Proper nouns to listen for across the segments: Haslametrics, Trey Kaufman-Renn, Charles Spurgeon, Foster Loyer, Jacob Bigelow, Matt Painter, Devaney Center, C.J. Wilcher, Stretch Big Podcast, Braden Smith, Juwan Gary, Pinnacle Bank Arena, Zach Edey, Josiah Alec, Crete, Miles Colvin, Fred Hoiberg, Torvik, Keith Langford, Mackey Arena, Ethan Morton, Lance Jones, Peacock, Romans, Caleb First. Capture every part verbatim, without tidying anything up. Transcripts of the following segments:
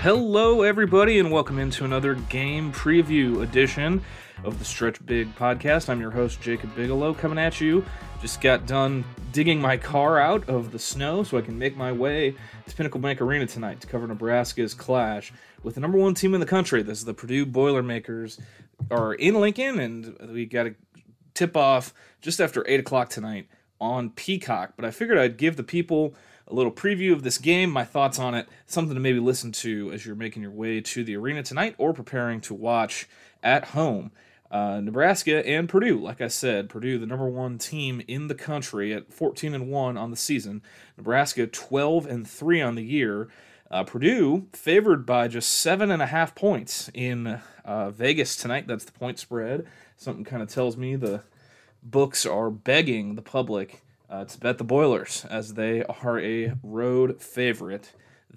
Hello, everybody, and welcome into another game preview edition of the Stretch Big Podcast. I'm your host, Jacob Bigelow, coming at you. Just got done digging my car out of the snow so I can make my way to Pinnacle Bank Arena tonight to cover Nebraska's clash with the number one team in the country. This is the Purdue Boilermakers are in Lincoln, and we got a tip-off just after eight o'clock tonight on Peacock. But I figured I'd give the people a little preview of this game, my thoughts on it, something to maybe listen to as you're making your way to the arena tonight or preparing to watch at home. Uh, Nebraska and Purdue, like I said, Purdue, the number one team in the country at fourteen and one on the season. Nebraska twelve and three on the year. Uh, Purdue favored by just seven and a half points in uh, Vegas tonight. That's the point spread. Something kind of tells me the books are begging the public Uh, to bet the Boilers, as they are a road favorite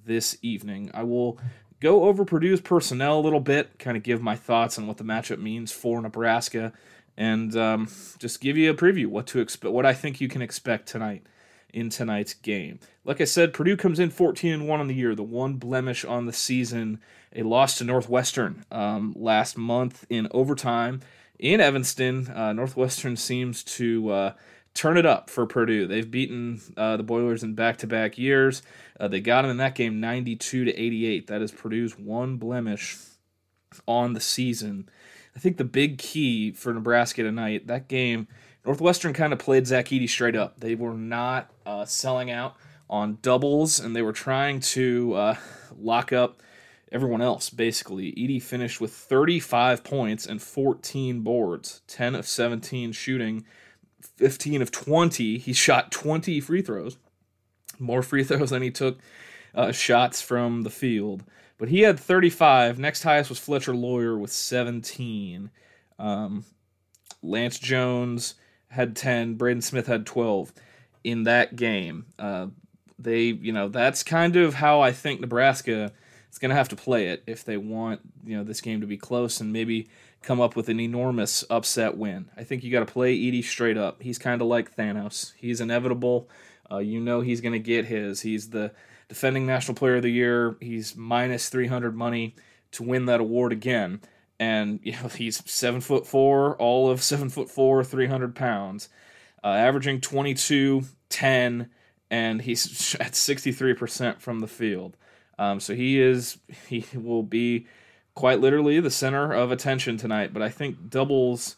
this evening. I will go over Purdue's personnel a little bit, kind of give my thoughts on what the matchup means for Nebraska, and um, just give you a preview what to expect, what I think you can expect tonight in tonight's game. Like I said, Purdue comes in fourteen and one on the year, the one blemish on the season, a loss to Northwestern um, last month in overtime in Evanston. Uh, Northwestern seems to Uh, Turn it up for Purdue. They've beaten uh, the Boilers in back-to-back years. Uh, they got them in that game ninety-two to eighty-eight. That is Purdue's one blemish on the season. I think the big key for Nebraska tonight, that game, Northwestern kind of played Zach Edey straight up. They were not uh, selling out on doubles, and they were trying to uh, lock up everyone else, basically. Edey finished with thirty-five points and fourteen boards, ten of seventeen shooting, fifteen of twenty. He shot twenty free throws, more free throws than he took uh, shots from the field. But he had thirty-five. Next highest was Fletcher Loyer with seventeen. Um, Lance Jones had ten. Braden Smith had twelve in that game. Uh, they, you know, that's kind of how I think Nebraska is going to have to play it if they want, you know, this game to be close and maybe come up with an enormous upset win. I think you got to play Edey straight up. He's kind of like Thanos. He's inevitable. Uh, you know he's going to get his. He's the defending National Player of the Year. He's minus three hundred money to win that award again. And you know he's seven foot four, all of seven foot four, three hundred pounds, uh, averaging twenty-two, ten, and he's at sixty-three percent from the field. Um, so he is. He will be quite literally the center of attention tonight, but I think doubles,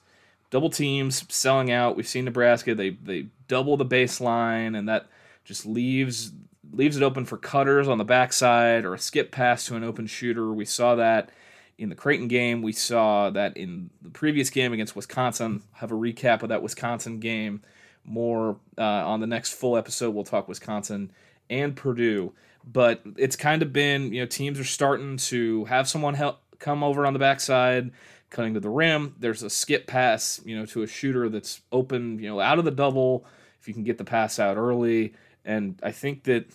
double teams selling out. We've seen Nebraska, they they double the baseline, and that just leaves leaves it open for cutters on the backside or a skip pass to an open shooter. We saw that in the Creighton game. We saw that in the previous game against Wisconsin. I'll have a recap of that Wisconsin game more uh, on the next full episode. We'll talk Wisconsin and Purdue. But it's kind of been, you know, teams are starting to have someone help come over on the backside, cutting to the rim. There's a skip pass, you know, to a shooter that's open, you know, out of the double, if you can get the pass out early. And I think that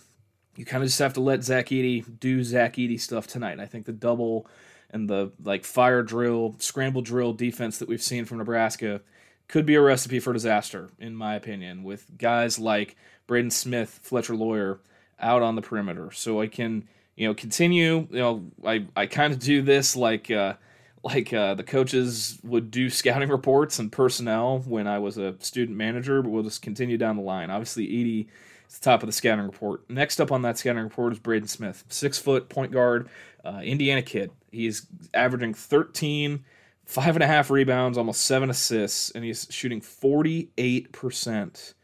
you kind of just have to let Zach Edey do Zach Edey stuff tonight. I think the double and the, like, fire drill, scramble drill defense that we've seen from Nebraska could be a recipe for disaster, in my opinion, with guys like Braden Smith, Fletcher Loyer out on the perimeter. So I can, you know, continue, you know, I, I kind of do this like uh, like uh, the coaches would do scouting reports and personnel when I was a student manager, but we'll just continue down the line. Obviously, Edey is the top of the scouting report. Next up on that scouting report is Braden Smith, six-foot point guard, uh, Indiana kid. He's averaging thirteen, five and a half rebounds, almost seven assists, and he's shooting forty-eight percent.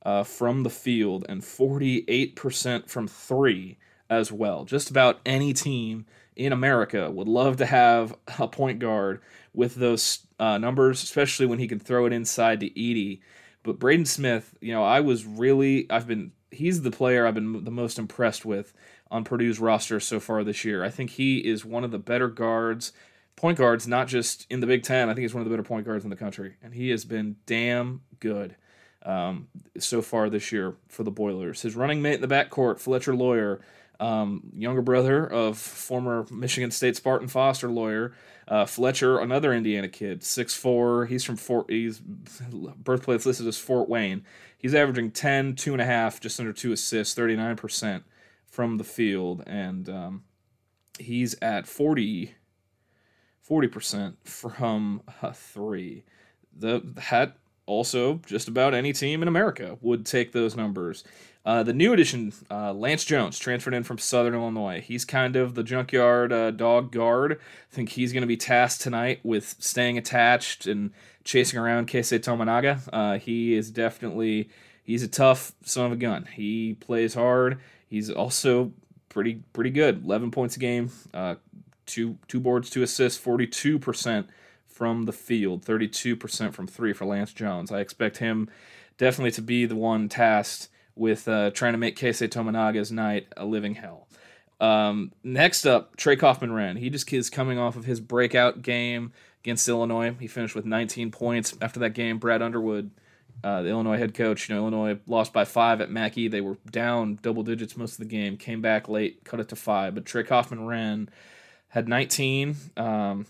Uh, from the field, and forty-eight percent from three as well. Just about any team in America would love to have a point guard with those uh, numbers, especially when he can throw it inside to Edey. But Braden Smith, you know, I was really, I've been, he's the player I've been the most impressed with on Purdue's roster so far this year. I think he is one of the better guards, point guards, not just in the Big Ten. I think he's one of the better point guards in the country, and he has been damn good Um, so far this year for the Boilers. His running mate in the backcourt, Fletcher Loyer, um, younger brother of former Michigan State Spartan Foster Loyer. Uh, Fletcher, another Indiana kid, six foot four. He's from Fort. He's birthplace listed as Fort Wayne. He's averaging ten, two and a half, just under two assists, thirty-nine percent from the field, and um, he's at forty percent from a three. The hat. Also, just about any team in America would take those numbers. Uh, the new addition, uh, Lance Jones, transferred in from Southern Illinois. He's kind of the junkyard uh, dog guard. I think he's going to be tasked tonight with staying attached and chasing around Keisei Tominaga. Uh, he is definitely, he's a tough son of a gun. He plays hard. He's also pretty pretty good. eleven points a game, uh, two two boards, two assists, forty-two percent. From the field, thirty-two percent from three for Lance Jones. I expect him definitely to be the one tasked with uh, trying to make Keisei Tominaga's night a living hell. Um, next up, Trey Kaufman-Renn. He just is coming off of his breakout game against Illinois. He finished with nineteen points. After that game, Brad Underwood, uh, the Illinois head coach, you know, Illinois lost by five at Mackey. They were down double digits most of the game, came back late, cut it to five. But Trey Kaufman-Renn had nineteen. Um,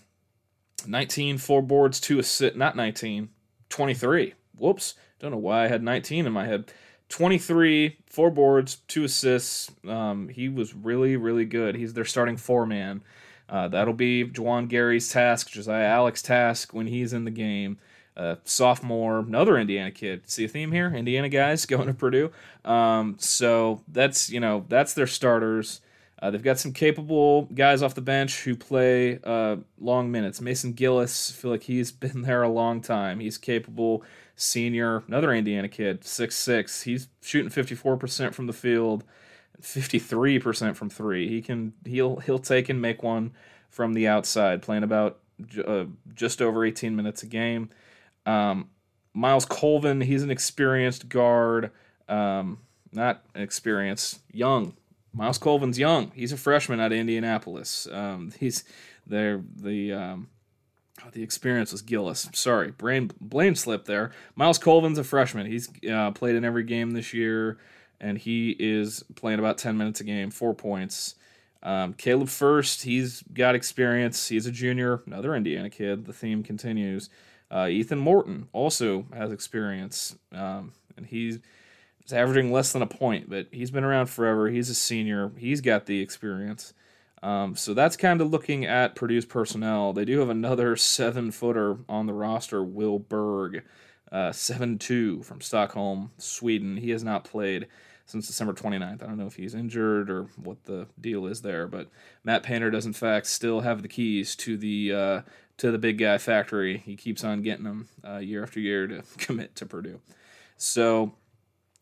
nineteen, four boards, two assists, not nineteen, twenty-three. Whoops, don't know why I had nineteen in my head. twenty-three, four boards, two assists. Um, he was really, really good. He's their starting four-man. Uh, that'll be Juwan Gary's task, Josiah Alec's task when he's in the game. Uh, sophomore, another Indiana kid. See a theme here? Indiana guys going to Purdue. Um, so that's, you know, that's their starters. Uh, they've got some capable guys off the bench who play uh, long minutes. Mason Gillis, I feel like he's been there a long time. He's capable, senior, another Indiana kid, six six. He's shooting fifty-four percent from the field, fifty-three percent from three. He can he'll he'll take and make one from the outside, playing about uh, just over eighteen minutes a game. Um, Miles Colvin, he's an experienced guard, um, not experienced, young. Miles Colvin's young. He's a freshman out of Indianapolis. Um, he's there. The um, oh, the experience was Gillis. Sorry, brain blame slip there. Miles Colvin's a freshman. He's uh, played in every game this year, and he is playing about ten minutes a game, four points. Um, Caleb First, he's got experience. He's a junior, another Indiana kid. The theme continues. Uh, Ethan Morton also has experience, um, and he's. He's averaging less than a point, but he's been around forever. He's a senior. He's got the experience. Um, so that's kind of looking at Purdue's personnel. They do have another seven-footer on the roster, Will Berg, uh, seven two from Stockholm, Sweden. He has not played since December twenty-ninth. I don't know if he's injured or what the deal is there, but Matt Painter does, in fact, still have the keys to the uh, to the big guy factory. He keeps on getting them uh, year after year to commit to Purdue. So...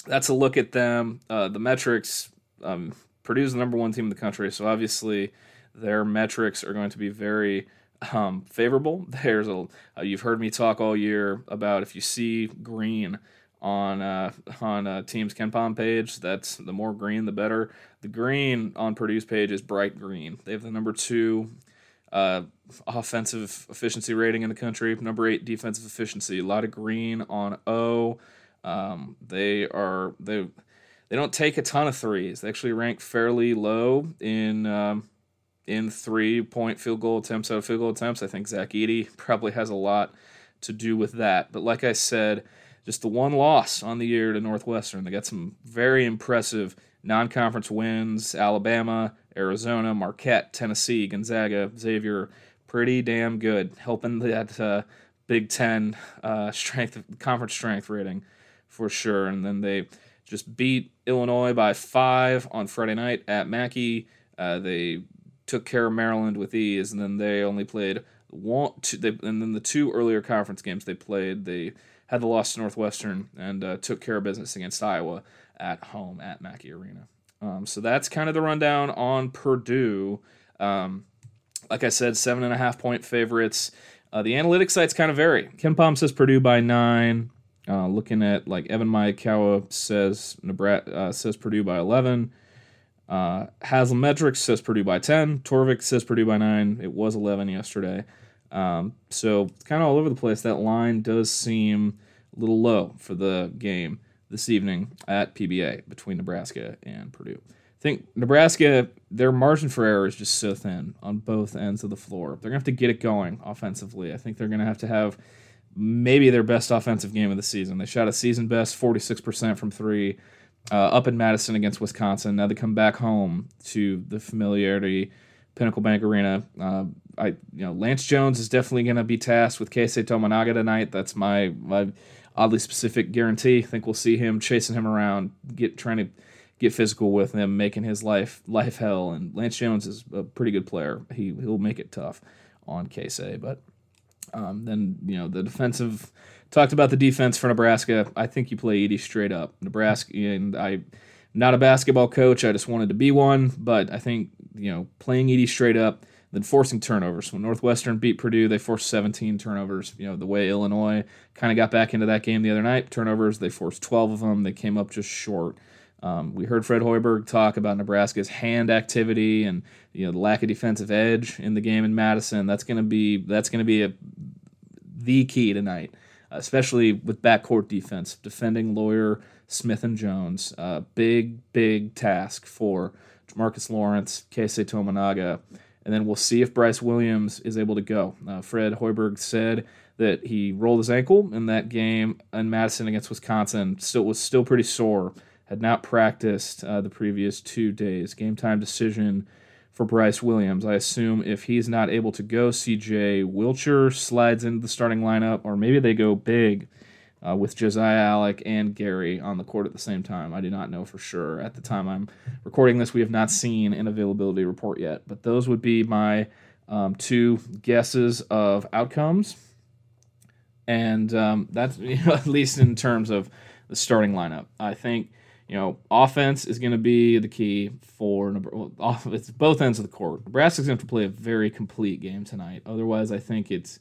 that's a look at them. Uh, the metrics, um, Purdue's the number one team in the country, so obviously their metrics are going to be very um, favorable. There's a uh, you've heard me talk all year about if you see green on uh, on uh, team's Ken Pom page, that's the more green the better. The green on Purdue's page is bright green. They have the number two uh, offensive efficiency rating in the country, number eight defensive efficiency. A lot of green on O. Um, they are they they don't take a ton of threes. They actually rank fairly low in um, in three point field goal attempts out of field goal attempts. I think Zach Edey probably has a lot to do with that. But like I said, just the one loss on the year to Northwestern. They got some very impressive non-conference wins: Alabama, Arizona, Marquette, Tennessee, Gonzaga, Xavier. Pretty damn good, helping that uh, Big Ten uh, strength conference strength rating. For sure, and then they just beat Illinois by five on Friday night at Mackey. Uh, they took care of Maryland with ease, and then they only played one. Two, they, and then the two earlier conference games they played, they had the loss to Northwestern and uh, took care of business against Iowa at home at Mackey Arena. Um, so that's kind of the rundown on Purdue. Um, like I said, seven and a half point favorites. Uh, the analytics sites kind of vary. Ken Pom says Purdue by nine. Uh, looking at, like, Evan Mayakawa says Nebraska, uh, says Purdue by eleven. Uh, Haslametrics says Purdue by ten. Torvik says Purdue by nine. It was eleven yesterday. Um, so kind of all over the place. That line does seem a little low for the game this evening at P B A between Nebraska and Purdue. I think Nebraska, their margin for error is just so thin on both ends of the floor. They're going to have to get it going offensively. I think they're going to have to have maybe their best offensive game of the season. They shot a season best forty-six percent from three uh, up in Madison against Wisconsin. Now they come back home to the familiarity, Pinnacle Bank Arena. Uh, I, you know, Lance Jones is definitely going to be tasked with Keisei Tominaga tonight. That's my, my oddly specific guarantee. I think we'll see him chasing him around, get trying to get physical with him, making his life life hell. And Lance Jones is a pretty good player. He, he'll make it tough on Keisei. But um, then, you know, the defensive – talked about the defense for Nebraska. I think you play Edey straight up. Nebraska – and I'm not a basketball coach. I just wanted to be one. But I think, you know, playing Edey straight up, then forcing turnovers. When Northwestern beat Purdue, they forced seventeen turnovers. You know, the way Illinois kind of got back into that game the other night, turnovers, they forced twelve of them. They came up just short. Um, we heard Fred Hoiberg talk about Nebraska's hand activity and, you know, the lack of defensive edge in the game in Madison. That's going to be that's going to be a, the key tonight, especially with backcourt defense, defending Loyer, Smith, and Jones. Uh, big, big task for Jamarques Lawrence, Keisei Tominaga, and then we'll see if Bryce Williams is able to go. Uh, Fred Hoiberg said that he rolled his ankle in that game in Madison against Wisconsin. Still was still pretty sore. Had not practiced uh, the previous two days. Game time decision for Bryce Williams. I assume if he's not able to go, C J. Wilcher slides into the starting lineup, or maybe they go big uh, with Josiah Alec and Gary on the court at the same time. I do not know for sure. At the time I'm recording this, we have not seen an availability report yet. But those would be my um, two guesses of outcomes. And um, that's, you know, at least in terms of the starting lineup. I think... You know, offense is going to be the key for well, it's both ends of the court. Nebraska's going to have to play a very complete game tonight. Otherwise, I think it's,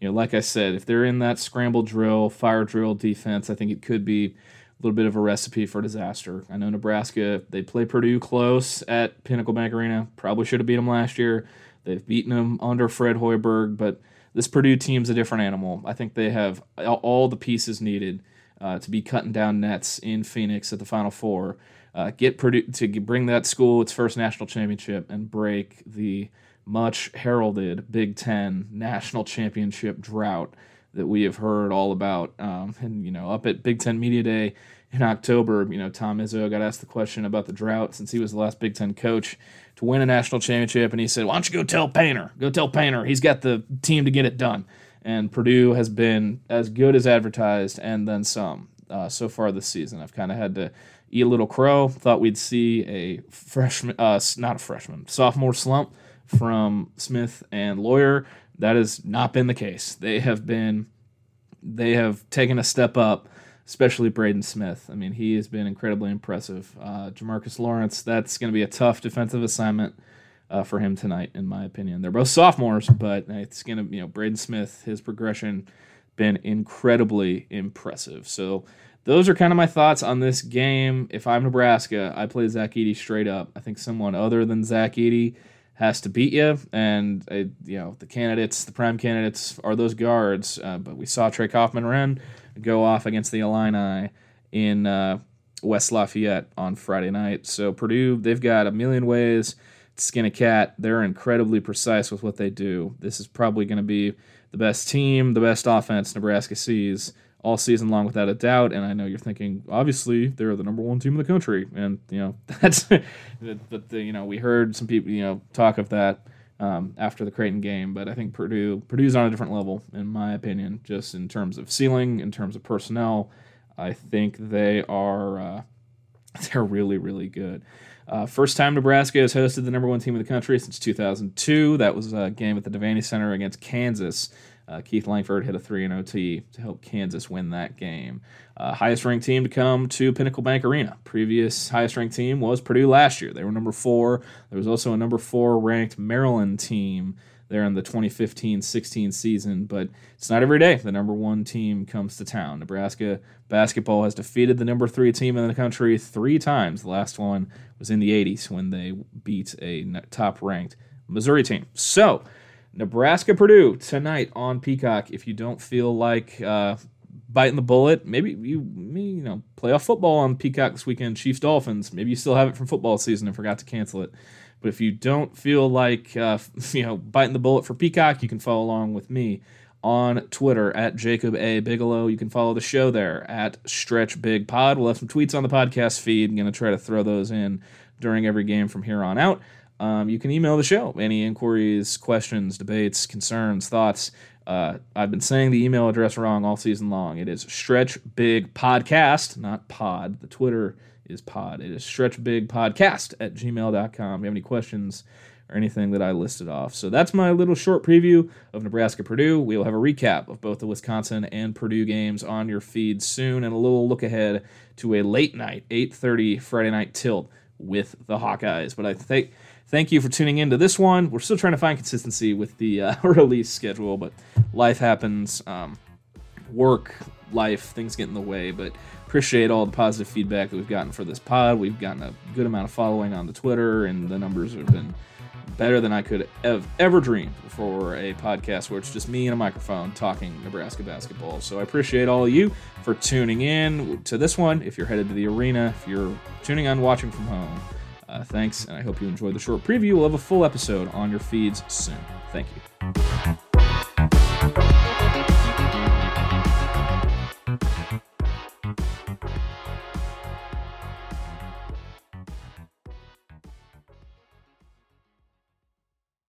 you know, like I said, if they're in that scramble drill, fire drill defense, I think it could be a little bit of a recipe for disaster. I know Nebraska, they play Purdue close at Pinnacle Bank Arena. Probably should have beat them last year. They've beaten them under Fred Hoiberg, but this Purdue team's a different animal. I think they have all the pieces needed Uh, to be cutting down nets in Phoenix at the Final Four, uh, get Purdue to get, bring that school its first national championship and break the much heralded Big Ten national championship drought that we have heard all about. Um, and you know, up at Big Ten Media Day in October, you know, Tom Izzo got asked the question about the drought since he was the last Big Ten coach to win a national championship, and he said, "Why don't you go tell Painter? Go tell Painter. He's got the team to get it done." And Purdue has been as good as advertised and then some uh, so far this season. I've kind of had to eat a little crow. Thought we'd see a freshman, uh, not a freshman, sophomore slump from Smith and Loyer. That has not been the case. They have been, they have taken a step up, especially Braden Smith. I mean, he has been incredibly impressive. Uh, Jamarques Lawrence, that's going to be a tough defensive assignment Uh, for him tonight, in my opinion. They're both sophomores, but it's going to, you know, Braden Smith, his progression been incredibly impressive. So those are kind of my thoughts on this game. If I'm Nebraska, I play Zach Edey straight up. I think someone other than Zach Edey has to beat you, and, uh, you know, the candidates, the prime candidates are those guards, uh, but we saw Trey Kaufman-Renn go off against the Illini in uh, West Lafayette on Friday night. So Purdue, they've got a million ways skin a cat. They're incredibly precise with what they do. This is probably going to be the best team, the best offense Nebraska sees all season long without a doubt. And I know you're thinking, obviously, they're the number one team in the country. And, you know, that's but the, you know, we heard some people, you know, talk of that um, after the Creighton game. But I think Purdue Purdue's on a different level, in my opinion, just in terms of ceiling, in terms of personnel. I think they are uh, they're really, really good. Uh, first time Nebraska has hosted the number one team in the country since two thousand two. That was a game at the Devaney Center against Kansas. Uh, Keith Langford hit a three in O T to help Kansas win that game. Uh, highest-ranked team to come to Pinnacle Bank Arena. Previous highest-ranked team was Purdue last year. They were number four. There was also a number four-ranked Maryland team there in the twenty fifteen sixteen season, but it's not every day the number one team comes to town. Nebraska basketball has defeated the number three team in the country three times. The last one was in the eighties when they beat a top-ranked Missouri team. So, Nebraska-Purdue tonight on Peacock. If you don't feel like uh, biting the bullet. Maybe you, you know, playoff football on Peacock this weekend, Chiefs Dolphins. Maybe you still have it from football season and forgot to cancel it. But if you don't feel like uh, you know, biting the bullet for Peacock, you can follow along with me on Twitter at Jacob A. Bigelow. You can follow the show there at Stretch Big Pod. We'll have some tweets on the podcast feed. I'm going to try to throw those in during every game from here on out. Um, you can email the show. Any inquiries, questions, debates, concerns, thoughts. Uh, I've been saying the email address wrong all season long. It is Stretch Big Podcast, not pod. The Twitter is pod. It is Stretch Big Podcast at gmail dot com. If you have any questions or anything that I listed off. So that's my little short preview of Nebraska-Purdue. We'll have a recap of both the Wisconsin and Purdue games on your feed soon, and a little look ahead to a late night, eight thirty Friday night tilt with the Hawkeyes. But I think... Thank you for tuning in to this one. We're still trying to find consistency with the uh, release schedule, but life happens. Um, work, life, things get in the way, but appreciate all the positive feedback that we've gotten for this pod. We've gotten a good amount of following on the Twitter, and the numbers have been better than I could have ever dreamed for a podcast where it's just me and a microphone talking Nebraska basketball. So I appreciate all of you for tuning in to this one. If you're headed to the arena, if you're tuning on watching from home, Uh, thanks, and I hope you enjoyed the short preview. We'll have a full episode on your feeds soon. Thank you.